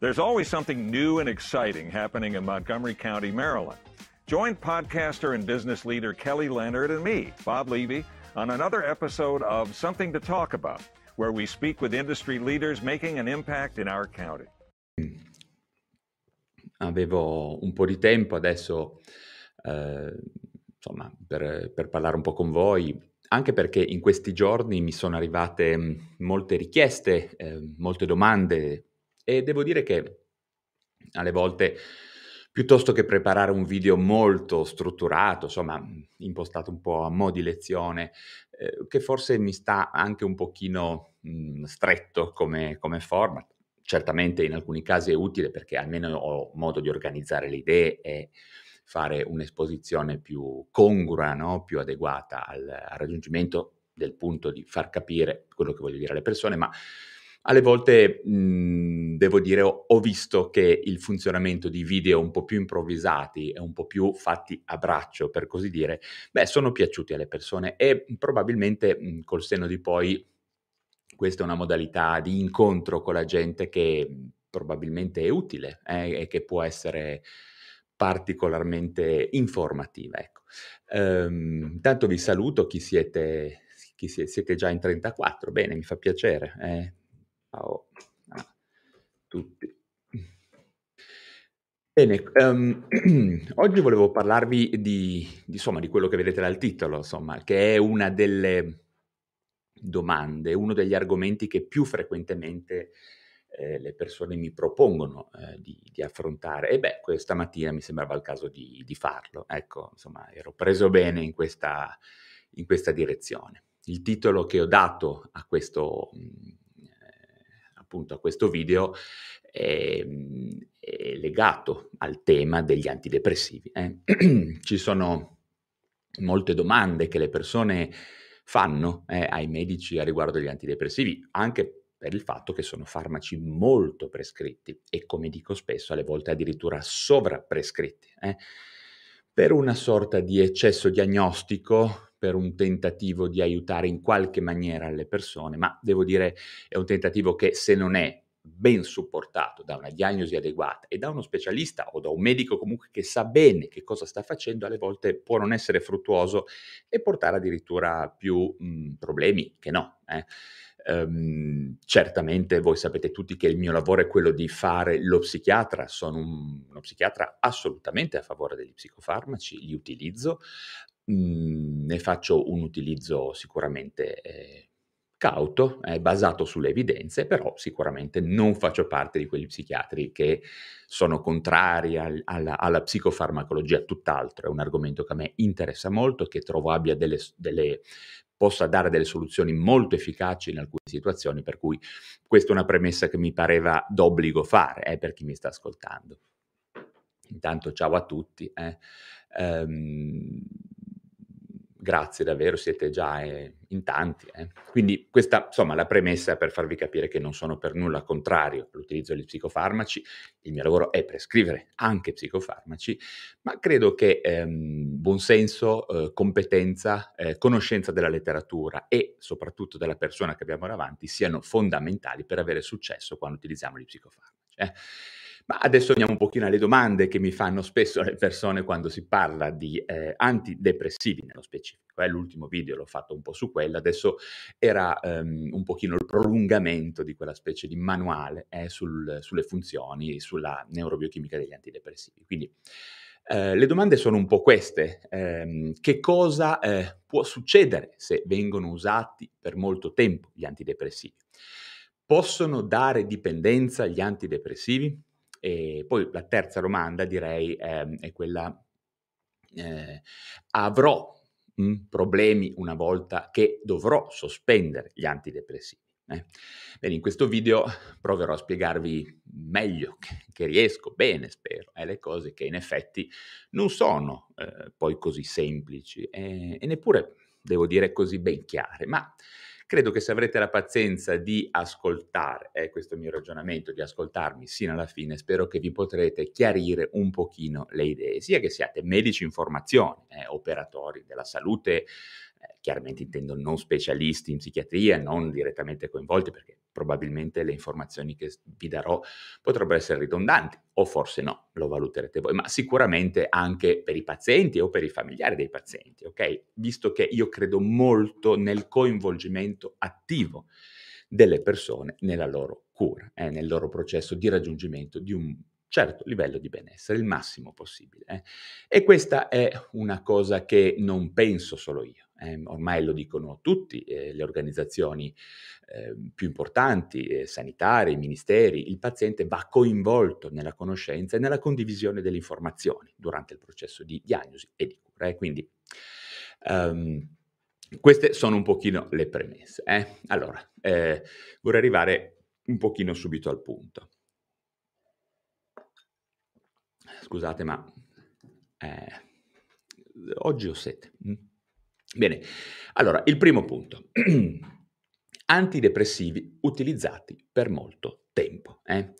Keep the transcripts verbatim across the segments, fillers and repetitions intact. There's always something new and exciting happening in Montgomery County, Maryland. Join podcaster and business leader Kelly Leonard and me, Bob Levy, on another episode of Something to Talk About, where we speak with industry leaders making an impact in our county. Avevo un po' di tempo adesso, eh, insomma, per, per parlare un po' con voi, anche perché in questi giorni mi sono arrivate molte richieste, eh, molte domande, e devo dire che alle volte, piuttosto che preparare un video molto strutturato, insomma, impostato un po' a mo' di lezione, eh, che forse mi sta anche un pochino mh, stretto come, come format. Certamente in alcuni casi è utile perché almeno ho modo di organizzare le idee e fare un'esposizione più congrua, no? Più adeguata al, al raggiungimento del punto di far capire quello che voglio dire alle persone, ma alle volte mh, devo dire ho, ho visto che il funzionamento di video un po' più improvvisati e un po' più fatti a braccio, per così dire, beh, sono piaciuti alle persone e probabilmente mh, col senno di poi questa è una modalità di incontro con la gente che probabilmente è utile eh, e che può essere particolarmente informativa. Ecco. Ehm, intanto vi saluto, chi siete, chi siete già in trentaquattro, bene, mi fa piacere. Eh. Ciao a tutti. Bene, um, oggi volevo parlarvi di, di, insomma, di quello che vedete dal titolo, insomma, che è una delle domande, uno degli argomenti che più frequentemente eh, le persone mi propongono eh, di, di affrontare. E beh, questa mattina mi sembrava il caso di, di farlo. Ecco, insomma, ero preso bene in questa, in questa direzione. Il titolo che ho dato a questo, mh, appunto, a questo video è, è legato al tema degli antidepressivi. Eh. Ci sono molte domande che le persone fanno eh, ai medici a riguardo degli antidepressivi, anche per il fatto che sono farmaci molto prescritti e, come dico spesso, alle volte addirittura sovraprescritti, eh, per una sorta di eccesso diagnostico, per un tentativo di aiutare in qualche maniera le persone, ma devo dire è un tentativo che, se non è ben supportato da una diagnosi adeguata e da uno specialista o da un medico comunque che sa bene che cosa sta facendo, alle volte può non essere fruttuoso e portare addirittura più mh, problemi che no. Eh. Ehm, certamente voi sapete tutti che il mio lavoro è quello di fare lo psichiatra, sono un, uno psichiatra assolutamente a favore degli psicofarmaci, li utilizzo, mh, ne faccio un utilizzo sicuramente eh, cauto, eh, basato sulle evidenze, però sicuramente non faccio parte di quegli psichiatri che sono contrari al, alla, alla psicofarmacologia, tutt'altro, è un argomento che a me interessa molto, che trovo abbia delle, delle, possa dare delle soluzioni molto efficaci in alcune situazioni, per cui questa è una premessa che mi pareva d'obbligo fare eh, per chi mi sta ascoltando. Intanto ciao a tutti, eh. um, Grazie davvero, siete già eh, in tanti. Eh. Quindi questa, insomma, la premessa per farvi capire che non sono per nulla contrario all'utilizzo degli psicofarmaci, il mio lavoro è prescrivere anche psicofarmaci, ma credo che ehm, buonsenso, eh, competenza, eh, conoscenza della letteratura e soprattutto della persona che abbiamo davanti siano fondamentali per avere successo quando utilizziamo gli psicofarmaci. Eh. Ma adesso andiamo un pochino alle domande che mi fanno spesso le persone quando si parla di eh, antidepressivi nello specifico. Eh, l'ultimo video l'ho fatto un po' su quello, adesso era ehm, un pochino il prolungamento di quella specie di manuale eh, sul, sulle funzioni, sulla neurobiochimica degli antidepressivi. Quindi eh, le domande sono un po' queste. Ehm, che cosa eh, può succedere se vengono usati per molto tempo gli antidepressivi? Possono dare dipendenza gli antidepressivi? E poi la terza domanda, direi, eh, è quella, eh, avrò mh, problemi una volta che dovrò sospendere gli antidepressivi? Eh? Bene, in questo video proverò a spiegarvi meglio che, che riesco, bene spero, eh, le cose che in effetti non sono eh, poi così semplici eh, e neppure, devo dire, così ben chiare, ma credo che se avrete la pazienza di ascoltare, eh, questo è il mio ragionamento, di ascoltarmi sino alla fine, spero che vi potrete chiarire un pochino le idee, sia che siate medici in formazione, eh, operatori della salute, eh, chiaramente intendo non specialisti in psichiatria, non direttamente coinvolti, perché probabilmente le informazioni che vi darò potrebbero essere ridondanti, o forse no, lo valuterete voi, ma sicuramente anche per i pazienti o per i familiari dei pazienti, ok? Visto che io credo molto nel coinvolgimento attivo delle persone nella loro cura, eh, nel loro processo di raggiungimento di un certo livello di benessere, il massimo possibile. Eh. E questa è una cosa che non penso solo io, eh. Ormai lo dicono tutti, eh, le organizzazioni eh, più importanti, eh, sanitarie, ministeri, il paziente va coinvolto nella conoscenza e nella condivisione delle informazioni durante il processo di diagnosi e di cura. Eh. Quindi um, queste sono un pochino le premesse. Eh. Allora, eh, vorrei arrivare un pochino subito al punto. Scusate, ma eh, oggi ho sete. Bene, allora, il primo punto. Antidepressivi utilizzati per molto tempo. Eh?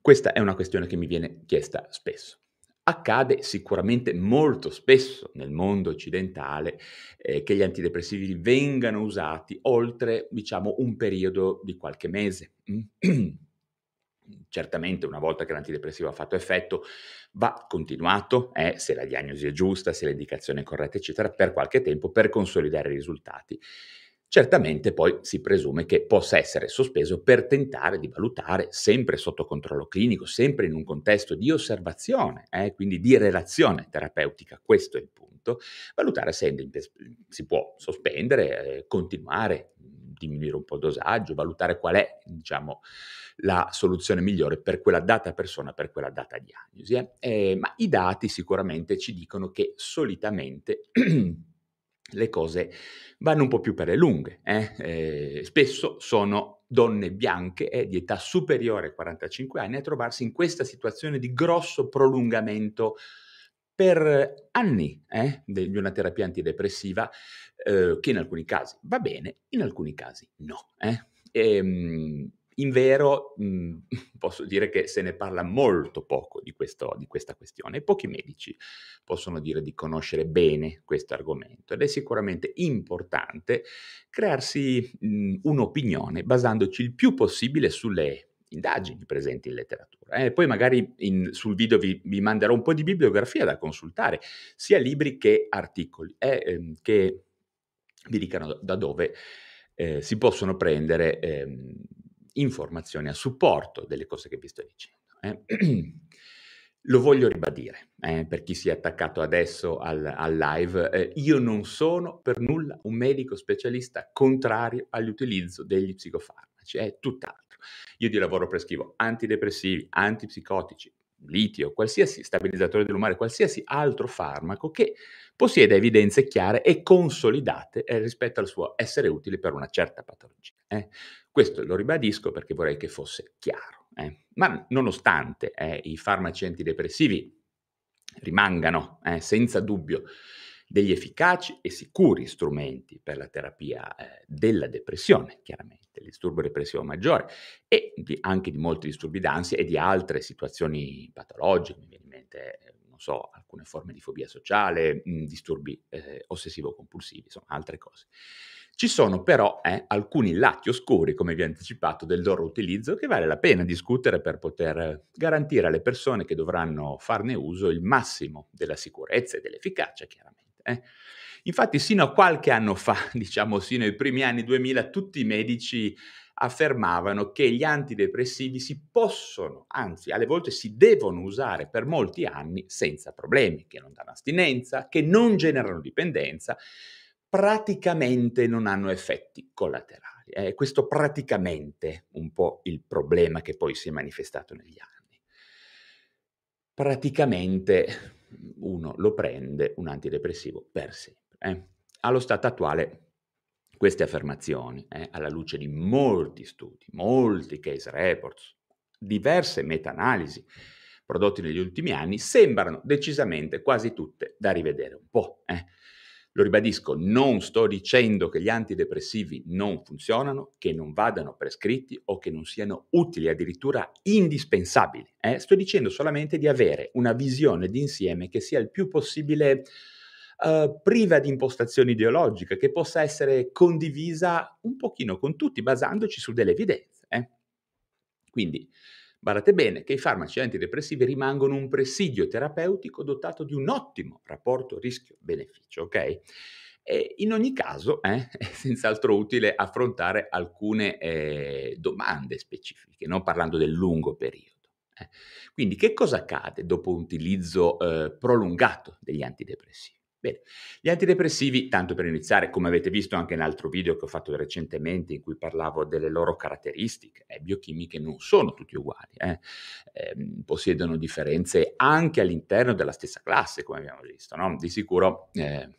Questa è una questione che mi viene chiesta spesso. Accade sicuramente molto spesso nel mondo occidentale eh, che gli antidepressivi vengano usati oltre, diciamo, un periodo di qualche mese. Certamente una volta che l'antidepressivo ha fatto effetto va continuato, eh, se la diagnosi è giusta, se l'indicazione è corretta, eccetera, per qualche tempo per consolidare i risultati. Certamente poi si presume che possa essere sospeso per tentare di valutare, sempre sotto controllo clinico, sempre in un contesto di osservazione, eh, quindi di relazione terapeutica, questo è il punto, valutare se si può sospendere, eh, continuare, diminuire un po' il dosaggio, valutare qual è, diciamo, la soluzione migliore per quella data persona, per quella data diagnosi. Eh? Eh, ma i dati sicuramente ci dicono che solitamente le cose vanno un po' più per le lunghe. Eh? Eh, spesso sono donne bianche eh, di età superiore ai quarantacinque anni a trovarsi in questa situazione di grosso prolungamento per anni eh, di una terapia antidepressiva eh, che in alcuni casi va bene, in alcuni casi no. Eh? E, in vero mh, posso dire che se ne parla molto poco di, questo, di questa questione. Pochi medici possono dire di conoscere bene questo argomento ed è sicuramente importante crearsi mh, un'opinione basandoci il più possibile sulle indagini presenti in letteratura. Eh, poi magari in, sul video vi, vi manderò un po' di bibliografia da consultare, sia libri che articoli, eh, ehm, che vi dicano da dove eh, si possono prendere ehm, informazioni a supporto delle cose che vi sto dicendo. Eh. Lo voglio ribadire, eh, per chi si è attaccato adesso al, al live, eh, io non sono per nulla un medico specialista contrario all'utilizzo degli psicofarmaci, è eh, tutt'altro. Io di lavoro prescrivo antidepressivi, antipsicotici, litio, qualsiasi stabilizzatore dell'umore, qualsiasi altro farmaco che possieda evidenze chiare e consolidate eh, rispetto al suo essere utile per una certa patologia. Eh. Questo lo ribadisco perché vorrei che fosse chiaro. Eh. Ma nonostante eh, i farmaci antidepressivi rimangano eh, senza dubbio degli efficaci e sicuri strumenti per la terapia eh, della depressione, chiaramente, il disturbo depressivo maggiore, e di, anche di molti disturbi d'ansia e di altre situazioni patologiche, mi viene in mente, eh, non so, alcune forme di fobia sociale, mh, disturbi eh, ossessivo-compulsivi, insomma, altre cose. Ci sono però eh, alcuni lati oscuri, come vi ho anticipato, del loro utilizzo che vale la pena discutere per poter garantire alle persone che dovranno farne uso il massimo della sicurezza e dell'efficacia, chiaramente. Eh. Infatti sino a qualche anno fa, diciamo sino ai primi anni duemila, tutti i medici affermavano che gli antidepressivi si possono, anzi alle volte si devono usare per molti anni senza problemi, che non danno astinenza, che non generano dipendenza, praticamente non hanno effetti collaterali. Eh, questo praticamente un po' il problema che poi si è manifestato negli anni. Praticamente uno lo prende un antidepressivo per sempre. Eh. Allo stato attuale queste affermazioni, eh, alla luce di molti studi, molti case reports, diverse meta-analisi prodotti negli ultimi anni, sembrano decisamente quasi tutte da rivedere un po'. Eh. Lo ribadisco, non sto dicendo che gli antidepressivi non funzionano, che non vadano prescritti o che non siano utili, addirittura indispensabili. Eh? Sto dicendo solamente di avere una visione d'insieme che sia il più possibile eh, priva di impostazione ideologica, che possa essere condivisa un pochino con tutti, basandoci su delle evidenze. Eh? Quindi badate bene che i farmaci antidepressivi rimangono un presidio terapeutico dotato di un ottimo rapporto rischio-beneficio, ok? E in ogni caso eh, è senz'altro utile affrontare alcune eh, domande specifiche, no? Parlando del lungo periodo. Eh. Quindi che cosa accade dopo un utilizzo eh, prolungato degli antidepressivi? Bene, gli antidepressivi, tanto per iniziare, come avete visto anche in un altro video che ho fatto recentemente in cui parlavo delle loro caratteristiche eh, biochimiche, non sono tutti uguali, eh. Eh, possiedono differenze anche all'interno della stessa classe, come abbiamo visto, no? Di sicuro... Eh,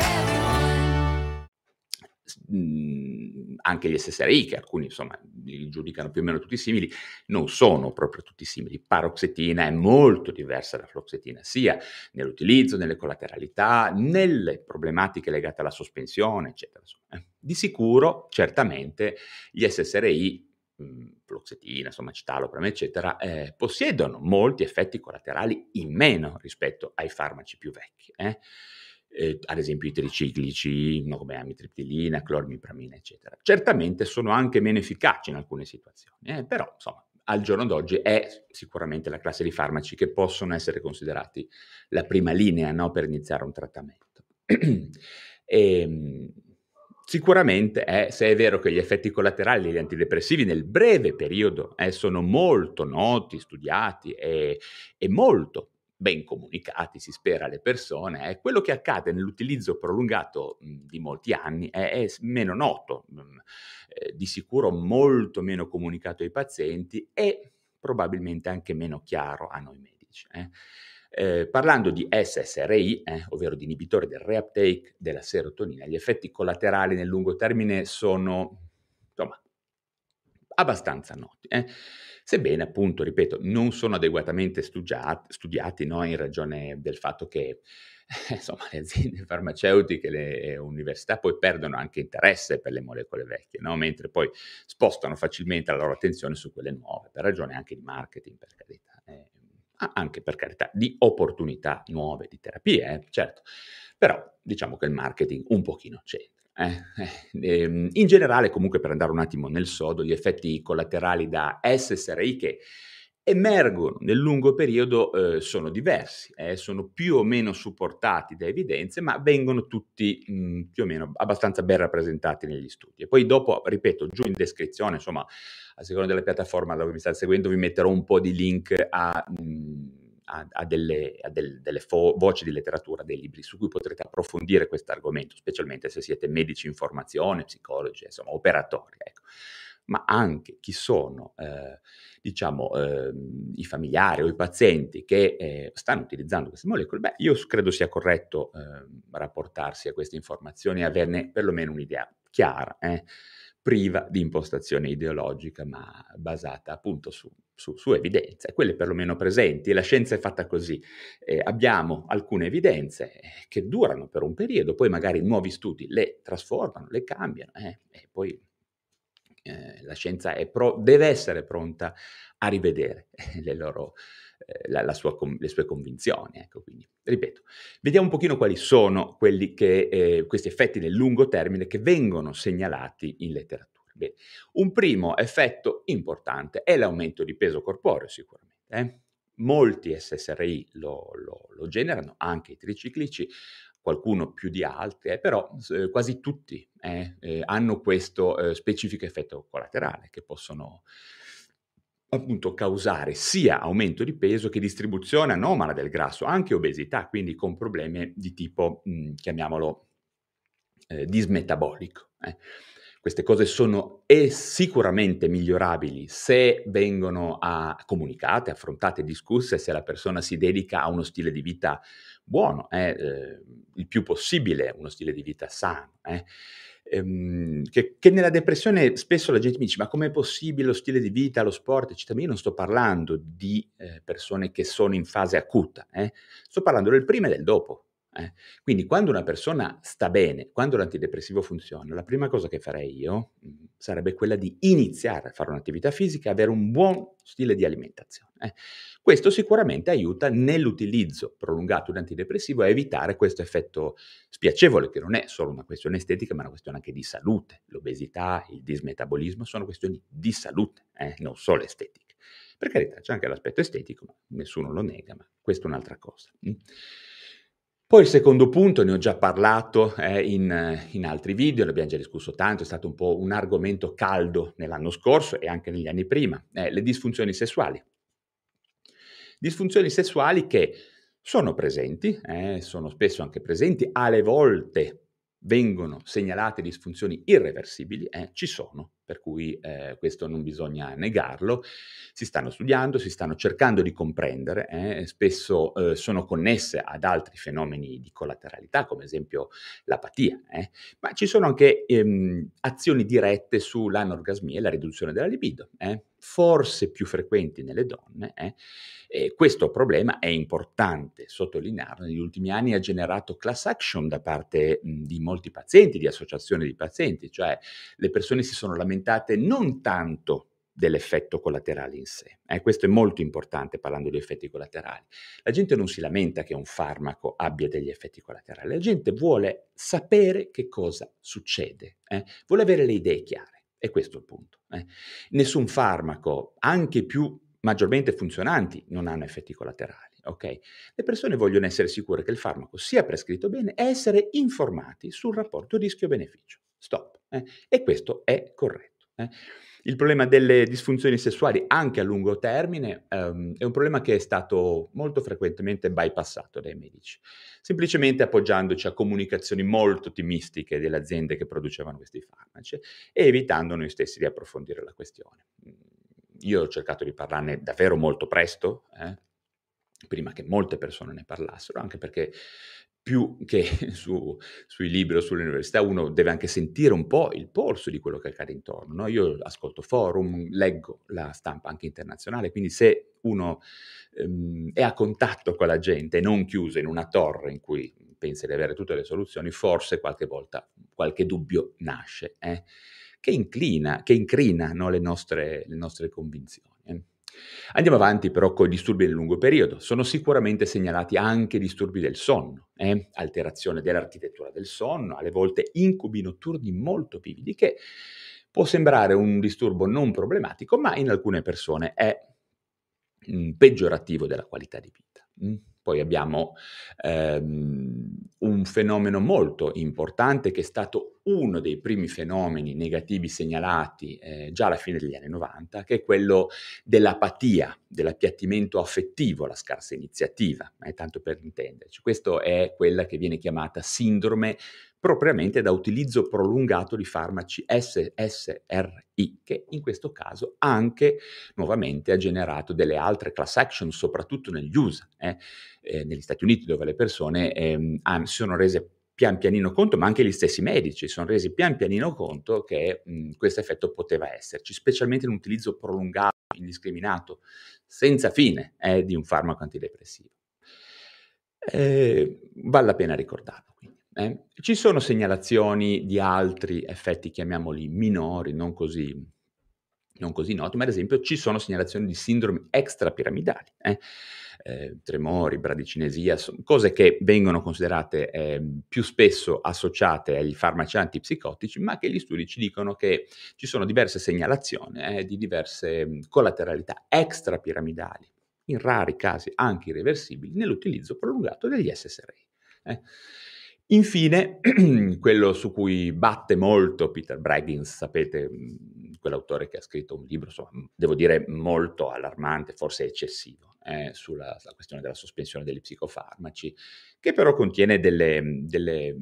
everyone. Anche gli S S R I, che alcuni insomma li giudicano più o meno tutti simili, non sono proprio tutti simili. Paroxetina è molto diversa da fluoxetina, sia nell'utilizzo, nelle collateralità, nelle problematiche legate alla sospensione, eccetera. Di sicuro, certamente, gli S S R I, fluoxetina, insomma citalopram, eccetera, eh, possiedono molti effetti collaterali in meno rispetto ai farmaci più vecchi, eh? Eh, ad esempio i triciclici, no, come amitriptilina, clormipramina, eccetera. Certamente sono anche meno efficaci in alcune situazioni, eh, però insomma al giorno d'oggi è sicuramente la classe di farmaci che possono essere considerati la prima linea, no, per iniziare un trattamento. e, sicuramente, eh, se è vero che gli effetti collaterali degli antidepressivi nel breve periodo eh, sono molto noti, studiati e, e molto ben comunicati, si spera, alle persone, eh, quello che accade nell'utilizzo prolungato mh, di molti anni è, è meno noto, mh, eh, di sicuro molto meno comunicato ai pazienti e probabilmente anche meno chiaro a noi medici. Eh. Eh, parlando di S S R I, eh, ovvero di inibitore del reuptake della serotonina, gli effetti collaterali nel lungo termine sono, insomma, abbastanza noti, eh? Sebbene appunto, ripeto, non sono adeguatamente studiati, studiati no? In ragione del fatto che eh, insomma, le aziende farmaceutiche, le università poi perdono anche interesse per le molecole vecchie, no? Mentre poi spostano facilmente la loro attenzione su quelle nuove, per ragione anche di marketing, per carità, eh, anche per carità di opportunità nuove di terapie, eh? Certo, però diciamo che il marketing un pochino c'entra. Eh, eh, in generale, comunque, per andare un attimo nel sodo, gli effetti collaterali da S S R I che emergono nel lungo periodo eh, sono diversi, eh, sono più o meno supportati da evidenze, ma vengono tutti mh, più o meno abbastanza ben rappresentati negli studi. E poi dopo, ripeto, giù in descrizione, insomma, a seconda della piattaforma dove mi state seguendo, vi metterò un po' di link a... Mh, a delle, a del, delle fo- voci di letteratura, dei libri su cui potrete approfondire questo argomento, specialmente se siete medici in formazione, psicologi, insomma operatori, ecco. Ma anche chi sono eh, diciamo eh, i familiari o i pazienti che eh, stanno utilizzando queste molecole. Beh, io credo sia corretto eh, rapportarsi a queste informazioni e averne perlomeno un'idea chiara, eh, priva di impostazione ideologica, ma basata appunto su Su, su evidenze, quelle perlomeno presenti, e la scienza è fatta così. Eh, abbiamo alcune evidenze che durano per un periodo, poi magari nuovi studi le trasformano, le cambiano, eh, e poi eh, la scienza è pro- deve essere pronta a rivedere le loro... La, la sua, le sue convinzioni, ecco. Quindi, ripeto, vediamo un pochino quali sono quelli che, eh, questi effetti nel lungo termine che vengono segnalati in letteratura. Bene. Un primo effetto importante è l'aumento di peso corporeo, sicuramente, eh? Molti S S R I lo, lo, lo generano, anche i triciclici, qualcuno più di altri, eh? Però eh, quasi tutti eh, eh, hanno questo eh, specifico effetto collaterale che possono appunto causare sia aumento di peso che distribuzione anomala del grasso, anche obesità, quindi con problemi di tipo, mh, chiamiamolo, eh, dismetabolico. Eh. Queste cose sono e sicuramente migliorabili se vengono a, comunicate, affrontate, discusse, se la persona si dedica a uno stile di vita buono, eh, eh, il più possibile uno stile di vita sano. Eh. ehm, che, che nella depressione spesso la gente mi dice ma com'è possibile lo stile di vita, lo sport, eccetera. Io non sto parlando di eh, persone che sono in fase acuta, eh. Sto parlando del prima e del dopo. Eh. Quindi quando una persona sta bene, quando l'antidepressivo funziona, la prima cosa che farei io mh, sarebbe quella di iniziare a fare un'attività fisica, avere un buon stile di alimentazione. Eh. Questo sicuramente aiuta nell'utilizzo prolungato di antidepressivo a evitare questo effetto spiacevole, che non è solo una questione estetica, ma una questione anche di salute. L'obesità, il dismetabolismo sono questioni di salute, eh, non solo estetiche. Per carità, c'è anche l'aspetto estetico, ma nessuno lo nega, ma questa è un'altra cosa. Mh. Poi il secondo punto, ne ho già parlato eh, in, in altri video, l'abbiamo già discusso tanto, è stato un po' un argomento caldo nell'anno scorso e anche negli anni prima, eh, le disfunzioni sessuali. Disfunzioni sessuali che sono presenti, eh, sono spesso anche presenti, alle volte vengono segnalate disfunzioni irreversibili, eh, ci sono, per cui eh, questo non bisogna negarlo, si stanno studiando, si stanno cercando di comprendere, eh, spesso eh, sono connesse ad altri fenomeni di collateralità, come esempio l'apatia, eh, ma ci sono anche ehm, azioni dirette sull'anorgasmia e la riduzione della libido, eh, forse più frequenti nelle donne, eh, e questo problema è importante sottolinearlo, negli ultimi anni ha generato class action da parte mh, di molti pazienti, di associazioni di pazienti, cioè le persone si sono lamentate non tanto dell'effetto collaterale in sé, eh, questo è molto importante parlando di effetti collaterali, la gente non si lamenta che un farmaco abbia degli effetti collaterali, la gente vuole sapere che cosa succede, eh, vuole avere le idee chiare, e questo è il punto. Eh. Nessun farmaco, anche più maggiormente funzionanti, non hanno effetti collaterali, ok? Le persone vogliono essere sicure che il farmaco sia prescritto bene e essere informati sul rapporto rischio-beneficio, stop, eh. E questo è corretto. Il problema delle disfunzioni sessuali anche a lungo termine ehm, è un problema che è stato molto frequentemente bypassato dai medici, semplicemente appoggiandoci a comunicazioni molto ottimistiche delle aziende che producevano questi farmaci e evitando noi stessi di approfondire la questione. Io ho cercato di parlarne davvero molto presto, eh, prima che molte persone ne parlassero, anche perché più che su, sui libri o sulle università, uno deve anche sentire un po' il polso di quello che accade intorno, no? Io ascolto forum, leggo la stampa anche internazionale, quindi se uno ehm, è a contatto con la gente e non chiuso in una torre in cui pensa di avere tutte le soluzioni, forse qualche volta qualche dubbio nasce, eh? che inclina, che incrina no? le, nostre, le nostre convinzioni. Eh? Andiamo avanti però con i disturbi nel lungo periodo, sono sicuramente segnalati anche disturbi del sonno, eh? alterazione dell'architettura del sonno, alle volte incubi notturni molto vividi, che può sembrare un disturbo non problematico, ma in alcune persone è mh, peggiorativo della qualità di vita. Mh? Poi abbiamo ehm, un fenomeno molto importante che è stato uno dei primi fenomeni negativi segnalati eh, già alla fine degli anni novanta, che è quello dell'apatia, dell'appiattimento affettivo, la scarsa iniziativa, eh, tanto per intenderci. Questa è quella che viene chiamata sindrome propriamente da utilizzo prolungato di farmaci S S R I, che in questo caso anche nuovamente ha generato delle altre class action, soprattutto negli U S A, eh, eh, negli Stati Uniti, dove le persone eh, han, si sono rese pian pianino conto, ma anche gli stessi medici si sono resi pian pianino conto che mh, questo effetto poteva esserci, specialmente in un utilizzo prolungato, indiscriminato, senza fine eh, di un farmaco antidepressivo. Eh, vale la pena ricordarlo, quindi. Eh, ci sono segnalazioni di altri effetti, chiamiamoli minori, non così, non così noti, ma ad esempio ci sono segnalazioni di sindromi extrapiramidali, eh, eh, tremori, bradicinesia, cose che vengono considerate eh, più spesso associate agli farmaci antipsicotici, ma che gli studi ci dicono che ci sono diverse segnalazioni eh, di diverse collateralità extrapiramidali, in rari casi anche irreversibili, nell'utilizzo prolungato degli S S R I. Eh. Infine, quello su cui batte molto Peter Breggin, sapete, quell'autore che ha scritto un libro, insomma, devo dire molto allarmante, forse eccessivo, eh, sulla, sulla questione della sospensione degli psicofarmaci, che però contiene delle, delle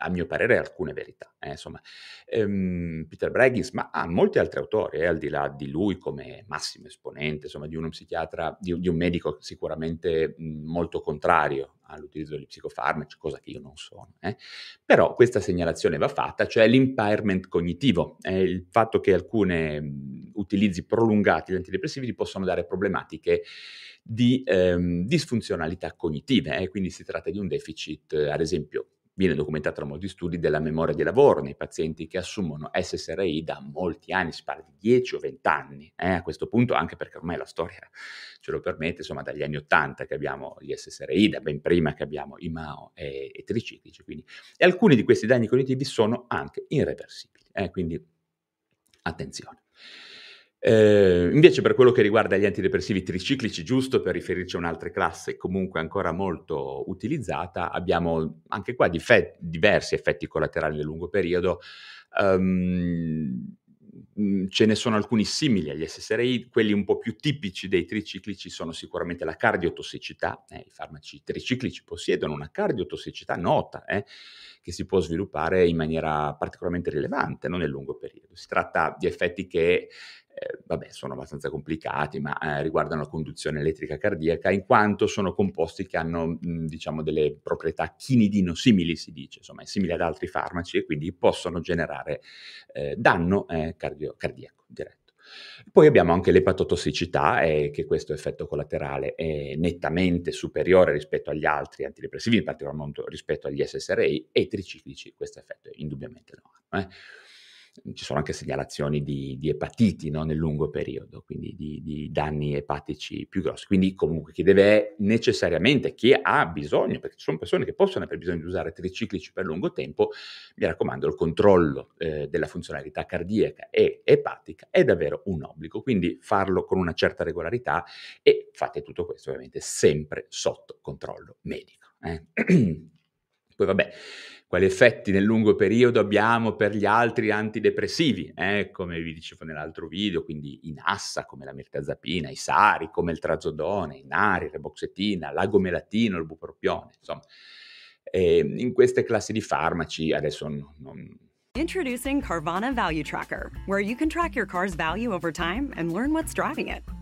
a mio parere, alcune verità. Eh, insomma, ehm, Peter Breggin, ma ha ah, molti altri autori, eh, al di là di lui come massimo esponente, insomma, di uno psichiatra, di, di un medico sicuramente mh, molto contrario all'utilizzo degli psicofarmaci, cosa che io non sono. Eh. Però questa segnalazione va fatta, cioè l'impairment cognitivo, eh, il fatto che alcuni utilizzi prolungati di antidepressivi possono dare problematiche di ehm, disfunzionalità cognitive, eh. Quindi si tratta di un deficit, eh, ad esempio, viene documentato da molti studi, della memoria di lavoro nei pazienti che assumono S S R I da molti anni, si parla di dieci o venti anni, eh, a questo punto, anche perché ormai la storia ce lo permette, insomma dagli anni ottanta che abbiamo gli S S R I, da ben prima che abbiamo i M A O e, e triciclici, quindi. E alcuni di questi danni cognitivi sono anche irreversibili, eh, quindi attenzione. Eh, invece per quello che riguarda gli antidepressivi triciclici, giusto per riferirci a un'altra classe comunque ancora molto utilizzata, abbiamo anche qua dif- diversi effetti collaterali nel lungo periodo, um, ce ne sono alcuni simili agli S S R I, quelli un po' più tipici dei triciclici sono sicuramente la cardiotossicità, eh, i farmaci triciclici possiedono una cardiotossicità nota, eh, che si può sviluppare in maniera particolarmente rilevante, non nel lungo periodo, si tratta di effetti che Eh, vabbè, sono abbastanza complicati, ma eh, riguardano la conduzione elettrica cardiaca, in quanto sono composti che hanno, mh, diciamo, delle proprietà chinidinosimili, si dice, insomma, simili ad altri farmaci, e quindi possono generare eh, danno eh, cardio- cardiaco diretto. Poi abbiamo anche l'epatotossicità, eh, che questo effetto collaterale è nettamente superiore rispetto agli altri antidepressivi, in particolar modo rispetto agli S S R I, e i triciclici questo effetto indubbiamente lo hanno. Eh. Ci sono anche segnalazioni di, di epatiti, no, nel lungo periodo, quindi di, di danni epatici più grossi. Quindi comunque chi deve necessariamente, chi ha bisogno, perché ci sono persone che possono avere bisogno di usare triciclici per lungo tempo, mi raccomando, il controllo eh, della funzionalità cardiaca e epatica è davvero un obbligo, quindi farlo con una certa regolarità e fate tutto questo ovviamente sempre sotto controllo medico. Eh. Poi vabbè, quali effetti nel lungo periodo abbiamo per gli altri antidepressivi, eh? Come vi dicevo nell'altro video, quindi i N A S A come la mirtazapina, i SARI come il trazodone, i NARI, la reboxetina, l'agomelatino, il bupropione, insomma. E in queste classi di farmaci adesso non... non... Introducing Carvana Value Tracker, where you can track your car's value over time and learn what's driving it.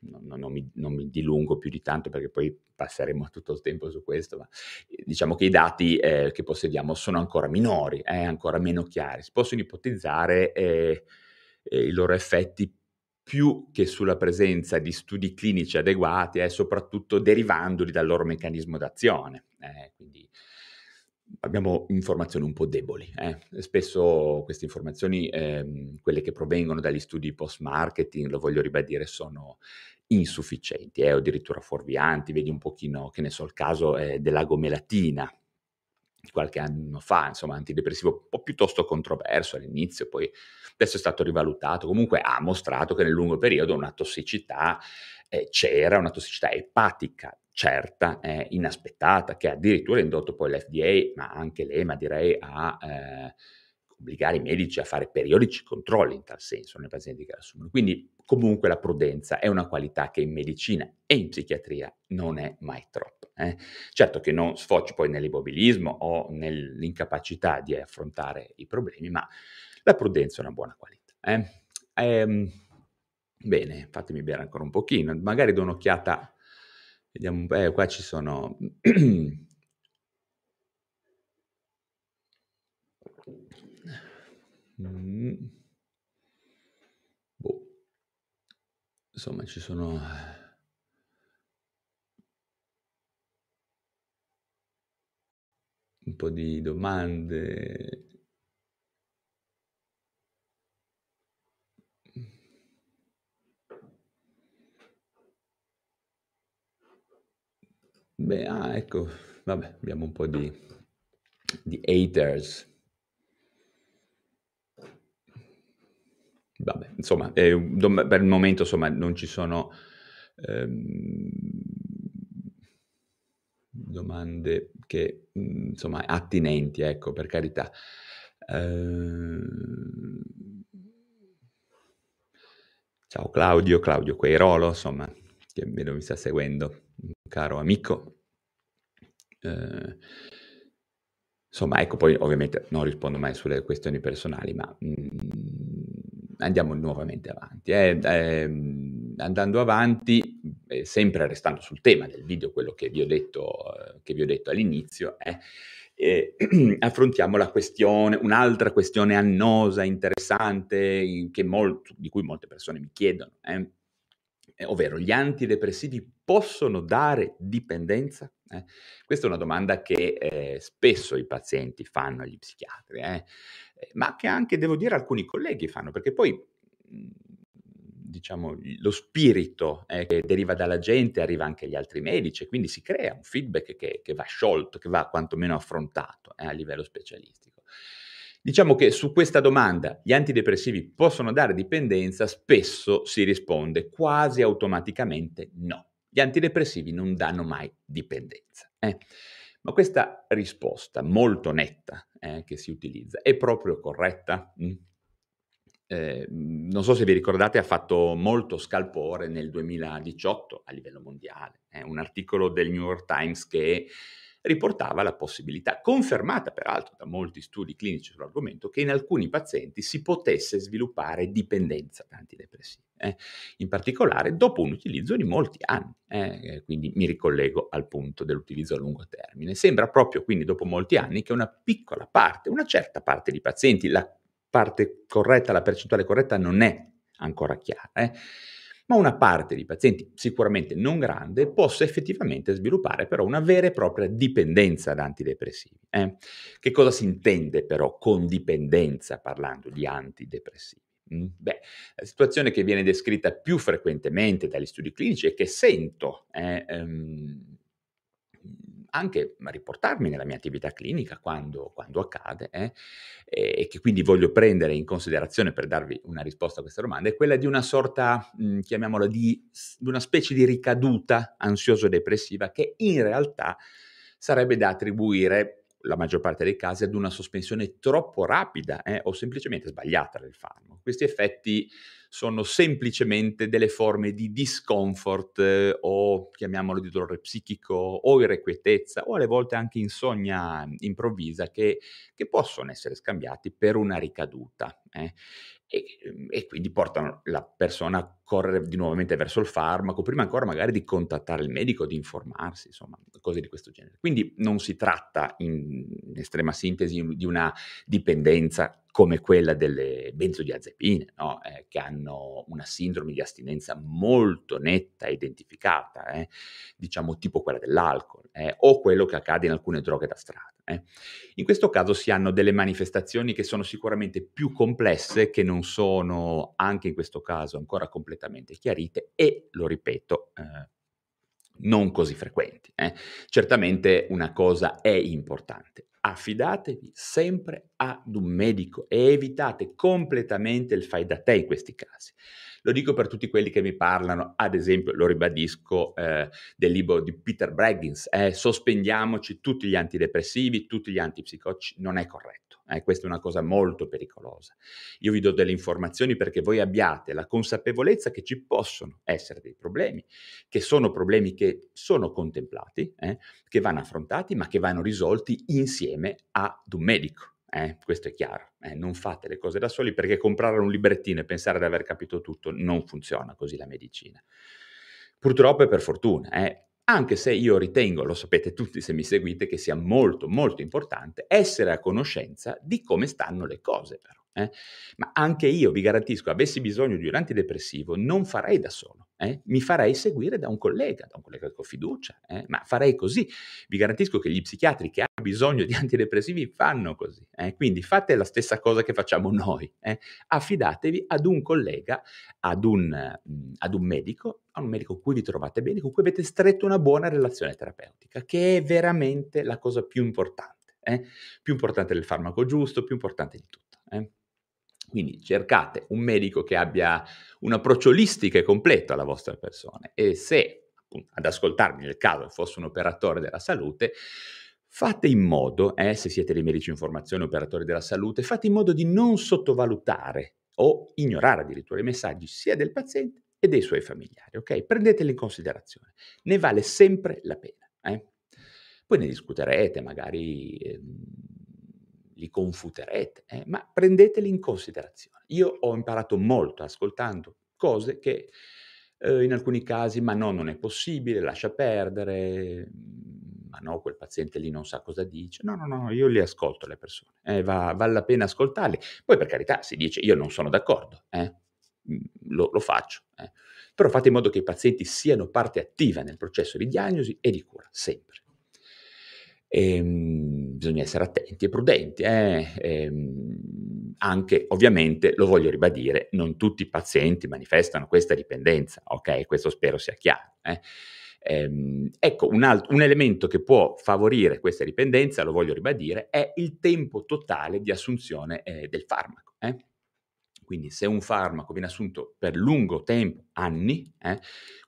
Non, non, non, mi, non mi dilungo più di tanto perché poi passeremo tutto il tempo su questo, ma diciamo che i dati eh, che possediamo sono ancora minori, eh, ancora meno chiari. Si possono ipotizzare eh, eh, i loro effetti più che sulla presenza di studi clinici adeguati, eh, soprattutto derivandoli dal loro meccanismo d'azione. Eh, quindi abbiamo informazioni un po' deboli, eh. Spesso queste informazioni, ehm, quelle che provengono dagli studi post-marketing, lo voglio ribadire, sono insufficienti, eh, o addirittura fuorvianti. Vedi un pochino, che ne so, il caso eh, dell'agomelatina, qualche anno fa, insomma, antidepressivo un po' piuttosto controverso all'inizio, poi adesso è stato rivalutato, comunque ha mostrato che nel lungo periodo una tossicità eh, c'era, una tossicità epatica, certa, eh, inaspettata, che addirittura ha indotto poi l'F D A, ma anche l'EMA direi, a eh, obbligare i medici a fare periodici controlli in tal senso nei pazienti che assumono. Quindi comunque la prudenza è una qualità che in medicina e in psichiatria non è mai troppa. Eh. Certo che non sfoci poi nell'immobilismo o nell'incapacità di affrontare i problemi, ma la prudenza è una buona qualità. Eh. Ehm, bene, fatemi bere ancora un pochino, magari do un'occhiata. Vediamo, eh, qua ci sono mm. boh. Insomma ci sono un po' di domande. Beh, ah, ecco, vabbè, abbiamo un po' di, di haters. Vabbè, insomma, eh, per il momento, insomma, non ci sono ehm, domande che, insomma, attinenti, ecco, per carità. Eh, ciao Claudio, Claudio Queirolo, insomma, che vedo mi sta seguendo, un caro amico. Eh, insomma, ecco, poi ovviamente non rispondo mai sulle questioni personali, ma... Mh, andiamo nuovamente avanti, eh, eh, andando avanti, eh, sempre restando sul tema del video, quello che vi ho detto, eh, che vi ho detto all'inizio, eh, eh, affrontiamo la questione, un'altra questione annosa, interessante, che molto, di cui molte persone mi chiedono, eh, eh, ovvero gli antidepressivi possono dare dipendenza? Eh, questa è una domanda che eh, spesso i pazienti fanno agli psichiatri, eh, ma che anche, devo dire, alcuni colleghi fanno, perché poi, diciamo, lo spirito eh, che deriva dalla gente arriva anche agli altri medici, e quindi si crea un feedback che, che va sciolto, che va quantomeno affrontato eh, a livello specialistico. Diciamo che su questa domanda, gli antidepressivi possono dare dipendenza, spesso si risponde quasi automaticamente no. Gli antidepressivi non danno mai dipendenza. Eh. Ma questa risposta molto netta eh, che si utilizza è proprio corretta? Mm. Eh, non so se vi ricordate, ha fatto molto scalpore nel duemiladiciotto a livello mondiale, eh, un articolo del New York Times che riportava la possibilità, confermata peraltro da molti studi clinici sull'argomento, che in alcuni pazienti si potesse sviluppare dipendenza da antidepressivi, eh? in particolare dopo un utilizzo di molti anni, eh? quindi mi ricollego al punto dell'utilizzo a lungo termine. Sembra proprio quindi dopo molti anni che una piccola parte, una certa parte di pazienti, la parte corretta, la percentuale corretta non è ancora chiara, eh? ma una parte di pazienti, sicuramente non grande, possa effettivamente sviluppare però una vera e propria dipendenza da antidepressivi. Eh? Che cosa si intende però con dipendenza parlando di antidepressivi? Mm? Beh, la situazione che viene descritta più frequentemente dagli studi clinici e che sento eh, ehm, anche riportarmi nella mia attività clinica quando, quando accade, eh, e che quindi voglio prendere in considerazione per darvi una risposta a questa domanda, è quella di una sorta, mh, chiamiamola, di, di una specie di ricaduta ansioso-depressiva che in realtà sarebbe da attribuire, la maggior parte dei casi, ad una sospensione troppo rapida eh, o semplicemente sbagliata del farmaco. Questi effetti sono semplicemente delle forme di discomfort eh, o, chiamiamolo, di dolore psichico o irrequietezza o alle volte anche insonnia improvvisa che, che possono essere scambiati per una ricaduta eh, e, e quindi portano la persona a correre di nuovamente verso il farmaco, prima ancora magari di contattare il medico, di informarsi, insomma, cose di questo genere. Quindi non si tratta, in, in estrema sintesi, di una dipendenza come quella delle benzodiazepine, no? eh, che hanno una sindrome di astinenza molto netta e identificata, eh? diciamo tipo quella dell'alcol, eh? o quello che accade in alcune droghe da strada. Eh? In questo caso si hanno delle manifestazioni che sono sicuramente più complesse, che non sono, anche in questo caso, ancora completamente chiarite e, lo ripeto, eh, non così frequenti. Eh? Certamente una cosa è importante. Affidatevi sempre ad un medico e evitate completamente il fai da te in questi casi. Lo dico per tutti quelli che mi parlano, ad esempio, lo ribadisco, eh, del libro di Peter Breggin, eh, sospendiamoci tutti gli antidepressivi, tutti gli antipsicotici, non è corretto, eh, questa è una cosa molto pericolosa. Io vi do delle informazioni perché voi abbiate la consapevolezza che ci possono essere dei problemi, che sono problemi che sono contemplati, eh, che vanno affrontati, ma che vanno risolti insieme ad un medico. Eh, questo è chiaro, eh, non fate le cose da soli, perché comprare un librettino e pensare di aver capito tutto non funziona così la medicina, purtroppo e per fortuna, eh, anche se io ritengo, lo sapete tutti se mi seguite, che sia molto molto importante essere a conoscenza di come stanno le cose, però, eh. ma anche io vi garantisco, avessi bisogno di un antidepressivo non farei da solo, eh, mi farei seguire da un collega, da un collega con fiducia, eh, ma farei così. Vi garantisco che gli psichiatri che bisogno di antidepressivi fanno così, eh? Quindi fate la stessa cosa che facciamo noi, eh? Affidatevi ad un collega, ad un, ad un medico, a un medico con cui vi trovate bene, con cui avete stretto una buona relazione terapeutica, che è veramente la cosa più importante, eh? Più importante del farmaco giusto, più importante di tutto, eh? Quindi cercate un medico che abbia un approccio olistico e completo alla vostra persona, e se appunto, ad ascoltarmi nel caso fosse un operatore della salute, fate in modo, eh, se siete dei medici in formazione, operatori della salute, fate in modo di non sottovalutare o ignorare addirittura i messaggi sia del paziente e dei suoi familiari, ok? Prendeteli in considerazione, ne vale sempre la pena, eh? Poi ne discuterete, magari eh, li confuterete, eh? Ma prendeteli in considerazione. Io ho imparato molto ascoltando cose che eh, in alcuni casi, ma no, non è possibile, lascia perdere... ma no, quel paziente lì non sa cosa dice, no, no, no, io li ascolto le persone, eh, va, vale la pena ascoltarli, poi per carità si dice io non sono d'accordo, eh? lo, lo faccio, eh? Però fate in modo che i pazienti siano parte attiva nel processo di diagnosi e di cura, sempre. E, bisogna essere attenti e prudenti, eh? E, anche ovviamente, lo voglio ribadire, non tutti i pazienti manifestano questa dipendenza, ok? Questo spero sia chiaro, eh? Ecco, un, altro, un elemento che può favorire questa dipendenza, lo voglio ribadire, è il tempo totale di assunzione eh, del farmaco. Eh? Quindi se un farmaco viene assunto per lungo tempo, anni, eh,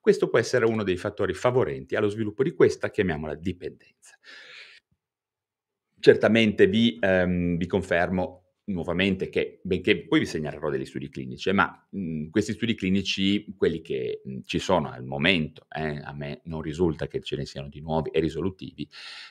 questo può essere uno dei fattori favorenti allo sviluppo di questa, chiamiamola, dipendenza. Certamente vi, ehm, vi confermo nuovamente che, benché poi vi segnalerò degli studi clinici, ma mh, questi studi clinici, quelli che mh, ci sono al momento, eh, a me non risulta che ce ne siano di nuovi e risolutivi,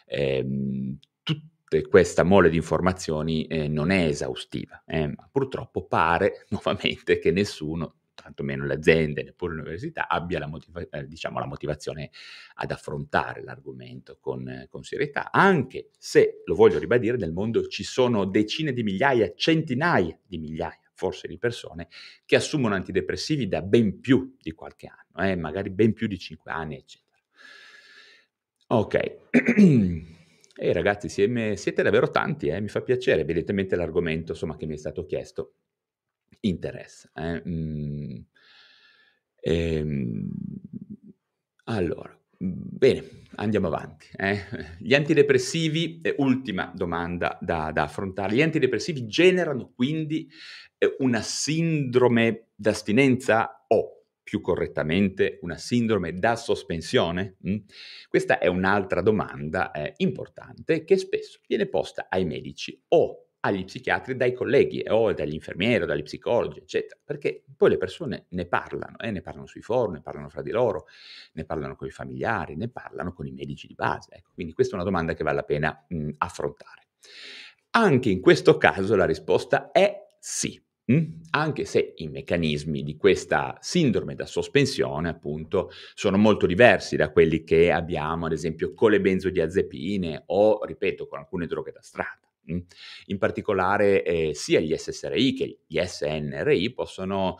ehm, tutta questa mole di informazioni eh, non è esaustiva, eh, ma purtroppo pare nuovamente che nessuno, tantomeno le aziende, neppure l'università, abbia la, motiva- eh, diciamo, la motivazione ad affrontare l'argomento con, eh, con serietà, anche se, lo voglio ribadire, nel mondo ci sono decine di migliaia, centinaia di migliaia, forse di persone, che assumono antidepressivi da ben più di qualche anno, eh, magari ben più di cinque anni, eccetera. Ok. E ragazzi, siete, siete davvero tanti, eh, mi fa piacere, evidentemente l'argomento insomma, che mi è stato chiesto interessa. Eh? Mm, ehm, allora, bene, andiamo avanti. Eh? Gli antidepressivi, eh, ultima domanda da, da affrontare, gli antidepressivi generano quindi eh, una sindrome d'astinenza o, più correttamente, una sindrome da sospensione? Mm? Questa è un'altra domanda eh, importante che spesso viene posta ai medici o agli psichiatri dai colleghi o dagli infermieri o dagli psicologi, eccetera, perché poi le persone ne parlano, eh, ne parlano sui forum, ne parlano fra di loro, ne parlano con i familiari, ne parlano con i medici di base, ecco. Quindi questa è una domanda che vale la pena mh, affrontare. Anche in questo caso la risposta è sì, mh? Anche se i meccanismi di questa sindrome da sospensione, appunto, sono molto diversi da quelli che abbiamo, ad esempio, con le benzodiazepine o, ripeto, con alcune droghe da strada. In particolare eh, sia gli S S R I che gli S N R I possono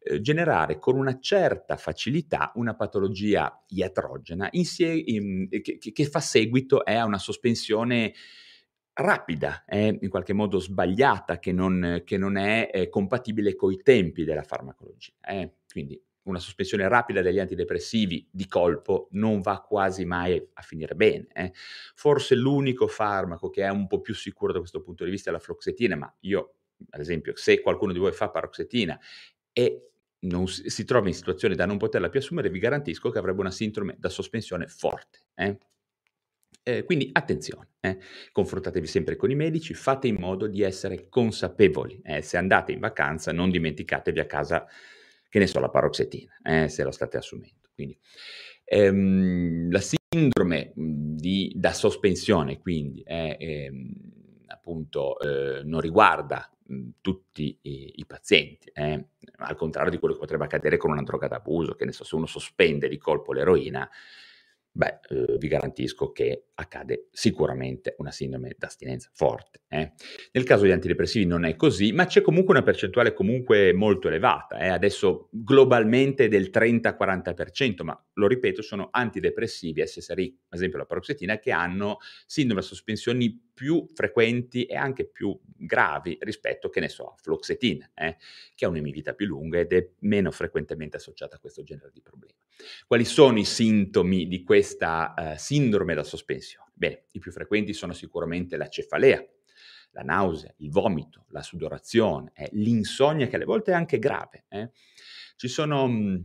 eh, generare con una certa facilità una patologia iatrogena in sie- in, che, che fa seguito eh, a una sospensione rapida, eh, in qualche modo sbagliata, che non, che non è eh, compatibile coi tempi della farmacologia. Eh. Quindi una sospensione rapida degli antidepressivi di colpo non va quasi mai a finire bene. Eh. Forse l'unico farmaco che è un po' più sicuro da questo punto di vista è la fluoxetina, ma io, ad esempio, se qualcuno di voi fa paroxetina e non si, si trova in situazione da non poterla più assumere, vi garantisco che avrebbe una sindrome da sospensione forte. Eh. Eh, quindi attenzione, eh. Confrontatevi sempre con i medici, fate in modo di essere consapevoli. Eh. Se andate in vacanza non dimenticatevi a casa, che ne so, la paroxetina, eh, se lo state assumendo. Quindi, ehm, la sindrome di, da sospensione, quindi, è, è, appunto, eh, non riguarda mh, tutti i, i pazienti, eh, al contrario di quello che potrebbe accadere con una droga d'abuso, che ne so, se uno sospende di colpo l'eroina, beh, eh, vi garantisco che accade sicuramente una sindrome d'astinenza forte. Eh? Nel caso degli antidepressivi non è così, ma c'è comunque una percentuale comunque molto elevata, eh? Adesso globalmente del trenta quaranta per cento, ma lo ripeto, sono antidepressivi S S R I, ad esempio la paroxetina, che hanno sindrome a sospensioni più frequenti e anche più gravi rispetto, che ne so, a fluoxetina, eh? Che ha un'emivita più lunga ed è meno frequentemente associata a questo genere di problemi. Quali sono i sintomi di questo? Questa eh, sindrome da sospensione. Bene, i più frequenti sono sicuramente la cefalea, la nausea, il vomito, la sudorazione, eh, l'insonnia, che alle volte è anche grave. Eh. Ci sono mh,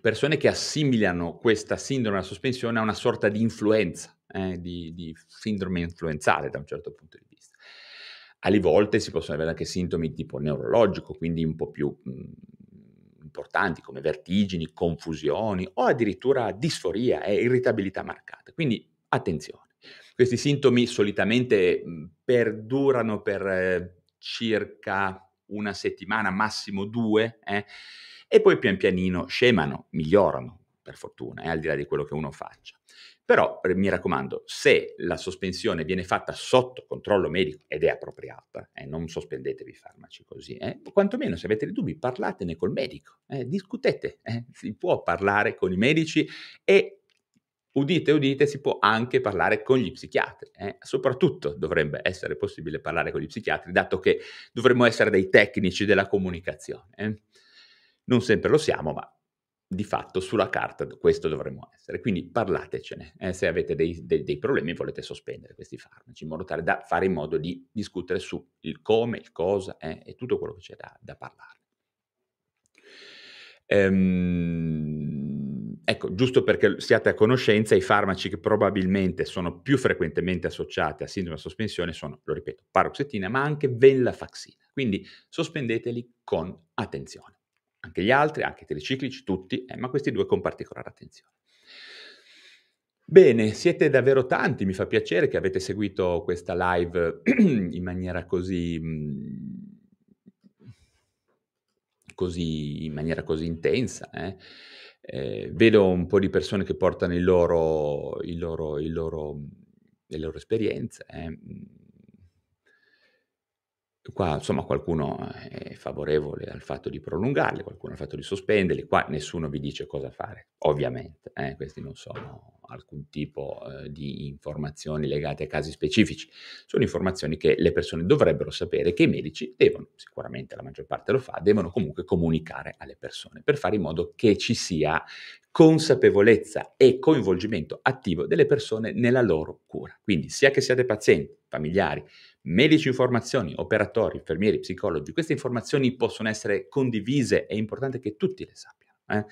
persone che assimilano questa sindrome da sospensione a una sorta di influenza, eh, di, di sindrome influenzale da un certo punto di vista. Alle volte si possono avere anche sintomi tipo neurologico, quindi un po' più... Mh, importanti come vertigini, confusioni o addirittura disforia e irritabilità marcata. Quindi attenzione, questi sintomi solitamente perdurano per eh, circa una settimana, massimo due, eh, e poi pian pianino scemano, migliorano, per fortuna, eh, al di là di quello che uno faccia. Però mi raccomando, se la sospensione viene fatta sotto controllo medico ed è appropriata, eh, non sospendetevi farmaci così, eh, quantomeno se avete dei dubbi parlatene col medico, eh, discutete, eh, si può parlare con i medici e, udite udite, si può anche parlare con gli psichiatri, eh. Soprattutto dovrebbe essere possibile parlare con gli psichiatri, dato che dovremmo essere dei tecnici della comunicazione. Eh. Non sempre lo siamo, ma... di fatto sulla carta questo dovremmo essere, quindi parlatecene, eh, se avete dei, dei, dei problemi e volete sospendere questi farmaci, in modo tale da fare in modo di discutere su il come, il cosa, eh, e tutto quello che c'è da, da parlare. Ehm, ecco, giusto perché siate a conoscenza, i farmaci che probabilmente sono più frequentemente associati a sindrome a sospensione sono, lo ripeto, paroxetina, ma anche venlafaxina, quindi sospendeteli con attenzione. Anche gli altri, anche i triciclici, tutti, eh, ma questi due con particolare attenzione. Bene, siete davvero tanti, mi fa piacere che avete seguito questa live in maniera così, così, in maniera così intensa. Eh. Eh, vedo un po' di persone che portano il loro, il loro, il loro, le loro esperienze. Eh. Qua insomma qualcuno è favorevole al fatto di prolungarli, qualcuno al fatto di sospenderli, qua nessuno vi dice cosa fare, ovviamente, eh, questi non sono alcun tipo eh, di informazioni legate a casi specifici, sono informazioni che le persone dovrebbero sapere, che i medici devono, sicuramente la maggior parte lo fa, devono comunque comunicare alle persone per fare in modo che ci sia consapevolezza e coinvolgimento attivo delle persone nella loro cura. Quindi sia che siate pazienti, familiari, medici, informazioni, operatori, infermieri, psicologi, queste informazioni possono essere condivise, è importante che tutti le sappiano. Eh?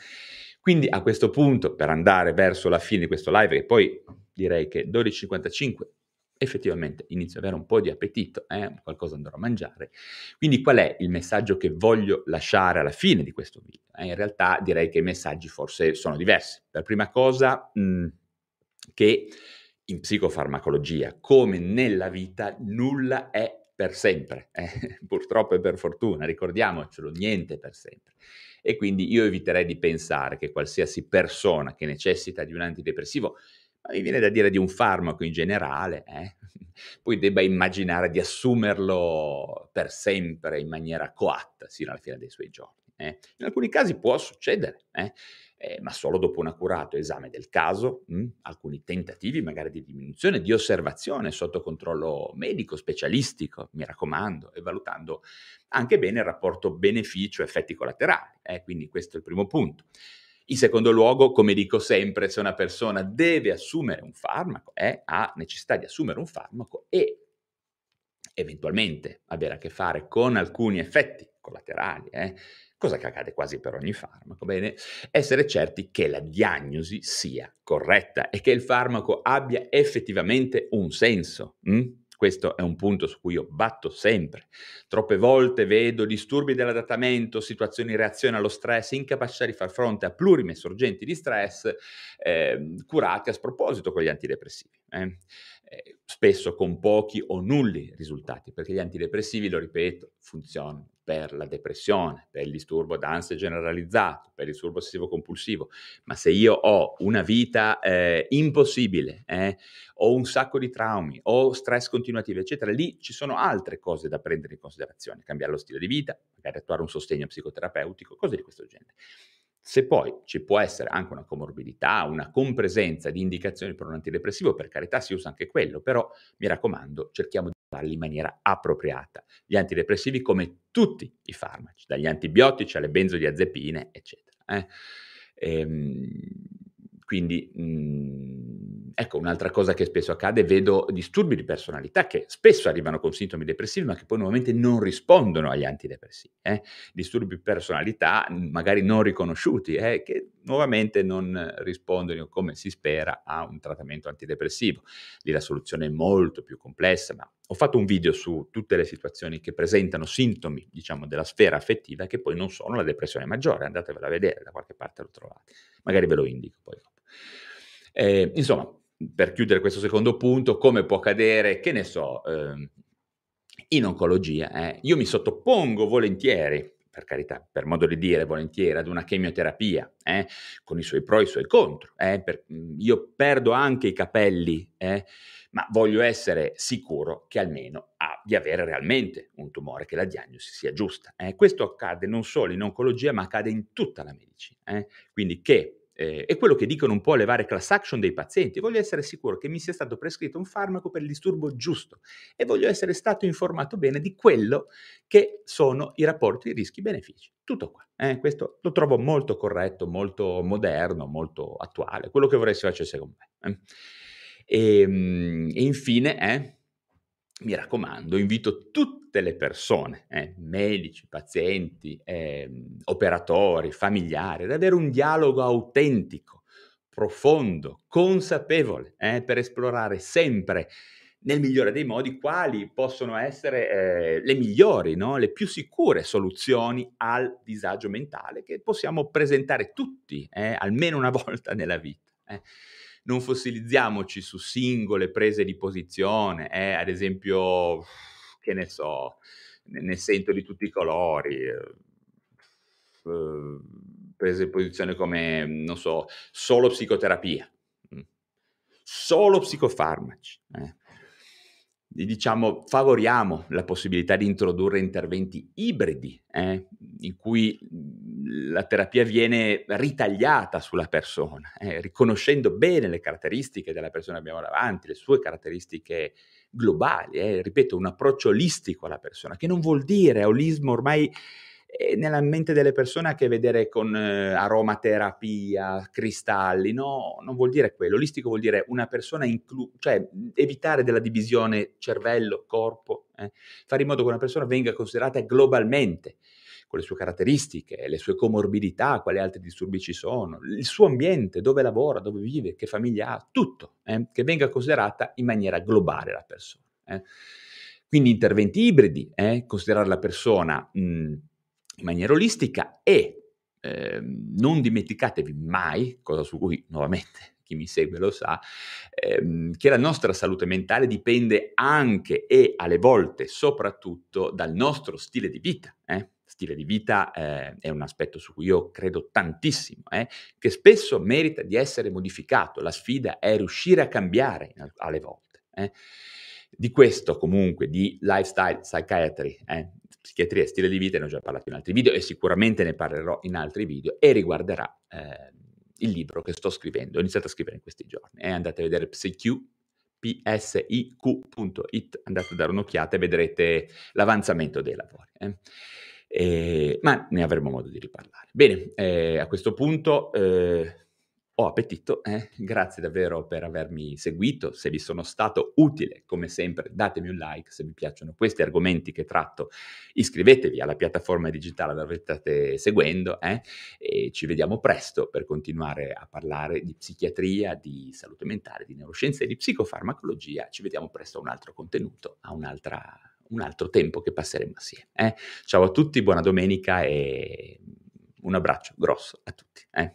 Quindi a questo punto, per andare verso la fine di questo live, che poi direi che dodici e cinquantacinque effettivamente inizio ad avere un po' di appetito, eh? Qualcosa andrò a mangiare, quindi qual è il messaggio che voglio lasciare alla fine di questo video? Eh? In realtà direi che i messaggi forse sono diversi. Per prima cosa, mh, che... in psicofarmacologia, come nella vita, nulla è per sempre, eh? Purtroppo e per fortuna, ricordiamocelo, niente è per sempre. E quindi io eviterei di pensare che qualsiasi persona che necessita di un antidepressivo, ma mi viene da dire di un farmaco in generale, eh? Poi debba immaginare di assumerlo per sempre in maniera coatta, sino alla fine dei suoi giorni. Eh? In alcuni casi può succedere, eh? Eh, ma solo dopo un accurato esame del caso, mh, alcuni tentativi magari di diminuzione, di osservazione sotto controllo medico, specialistico, mi raccomando, e valutando anche bene il rapporto beneficio-effetti collaterali. Eh? Quindi questo è il primo punto. In secondo luogo, come dico sempre, se una persona deve assumere un farmaco, eh, ha necessità di assumere un farmaco e eventualmente avere a che fare con alcuni effetti collaterali, eh, cosa che accade quasi per ogni farmaco, bene, essere certi che la diagnosi sia corretta e che il farmaco abbia effettivamente un senso. Mh? Questo è un punto su cui io batto sempre. Troppe volte vedo disturbi dell'adattamento, situazioni in reazione allo stress, incapacità di far fronte a plurime sorgenti di stress, eh, curate a sproposito con gli antidepressivi. Eh. eh, spesso con pochi o nulli risultati, perché gli antidepressivi, lo ripeto, funzionano per la depressione, per il disturbo d'ansia generalizzato, per il disturbo ossessivo compulsivo, ma se io ho una vita eh, impossibile, eh, ho un sacco di traumi, ho stress continuativo, eccetera, lì ci sono altre cose da prendere in considerazione, cambiare lo stile di vita, magari attuare un sostegno psicoterapeutico, cose di questo genere. Se poi ci può essere anche una comorbidità, una compresenza di indicazioni per un antidepressivo, per carità si usa anche quello, però mi raccomando, cerchiamo di in maniera appropriata. Gli antidepressivi, come tutti i farmaci, dagli antibiotici alle benzodiazepine, eccetera. Eh? Ehm, quindi, mh, ecco, un'altra cosa che spesso accade, vedo disturbi di personalità che spesso arrivano con sintomi depressivi, ma che poi normalmente non rispondono agli antidepressivi. Eh? Disturbi di personalità magari non riconosciuti, eh? che nuovamente non rispondono, come si spera, a un trattamento antidepressivo. Lì la soluzione è molto più complessa, ma ho fatto un video su tutte le situazioni che presentano sintomi, diciamo, della sfera affettiva che poi non sono la depressione maggiore, andatevelo a vedere, da qualche parte lo trovate, magari ve lo indico poi dopo. Eh, insomma, per chiudere questo secondo punto, come può accadere, che ne so, eh, in oncologia, eh, io mi sottopongo volentieri, per carità, per modo di dire volentieri, ad una chemioterapia, eh, con i suoi pro e i suoi contro. Eh, per, io perdo anche i capelli, eh, ma voglio essere sicuro che almeno ha, di avere realmente un tumore, che la diagnosi sia giusta. Eh. Questo accade non solo in oncologia, ma accade in tutta la medicina. Eh. Quindi che, eh, è quello che dicono un po' le varie class action dei pazienti, voglio essere sicuro che mi sia stato prescritto un farmaco per il disturbo giusto e voglio essere stato informato bene di quello che sono i rapporti rischi-benefici. Tutto qua. Eh, questo lo trovo molto corretto, molto moderno, molto attuale, quello che vorrei si facesse con me. Eh. E, e infine, eh, mi raccomando, invito tutte le persone, eh, medici, pazienti, eh, operatori, familiari, ad avere un dialogo autentico, profondo, consapevole, eh, per esplorare sempre nel migliore dei modi quali possono essere eh, le migliori, no? le più sicure soluzioni al disagio mentale che possiamo presentare tutti, eh, almeno una volta nella vita. Eh. Non fossilizziamoci su singole prese di posizione, eh, ad esempio, che ne so, ne sento di tutti i colori, eh, prese di posizione come, non so, solo psicoterapia, solo psicofarmaci, eh. Diciamo, favoriamo la possibilità di introdurre interventi ibridi, eh, in cui la terapia viene ritagliata sulla persona, eh, riconoscendo bene le caratteristiche della persona che abbiamo davanti, le sue caratteristiche globali, eh, ripeto, un approccio olistico alla persona, che non vuol dire olismo ormai eh, nella mente delle persone a che vedere con eh, aromaterapia, cristalli, no, non vuol dire quello, olistico vuol dire una persona, inclu- cioè evitare della divisione cervello-corpo, eh, fare in modo che una persona venga considerata globalmente, le sue caratteristiche, le sue comorbidità, quali altri disturbi ci sono, il suo ambiente, dove lavora, dove vive, che famiglia ha, tutto, eh, che venga considerata in maniera globale la persona. Eh. Quindi interventi ibridi, eh, considerare la persona mh, in maniera olistica e eh, non dimenticatevi mai, cosa su cui nuovamente chi mi segue lo sa, ehm, che la nostra salute mentale dipende anche e alle volte soprattutto dal nostro stile di vita. Eh. Stile di vita eh, è un aspetto su cui io credo tantissimo, eh, che spesso merita di essere modificato. La sfida è riuscire a cambiare alle volte. Eh. Di questo comunque, di lifestyle psychiatry, eh, psichiatria e stile di vita, ne ho già parlato in altri video e sicuramente ne parlerò in altri video e riguarderà eh, il libro che sto scrivendo, ho iniziato a scrivere in questi giorni. Eh. Andate a vedere P S I Q, P S I Q punto I T, andate a dare un'occhiata e vedrete l'avanzamento dei lavori. Eh. Eh, ma ne avremo modo di riparlare. Bene, eh, a questo punto eh, ho appetito, eh? grazie davvero per avermi seguito, se vi sono stato utile come sempre datemi un like, se vi piacciono questi argomenti che tratto iscrivetevi alla piattaforma digitale dove state seguendo, eh? e ci vediamo presto per continuare a parlare di psichiatria, di salute mentale, di neuroscienze e di psicofarmacologia. Ci vediamo presto a un altro contenuto, a un'altra un altro tempo che passeremo assieme. Eh? Ciao a tutti, buona domenica e un abbraccio grosso a tutti. Eh?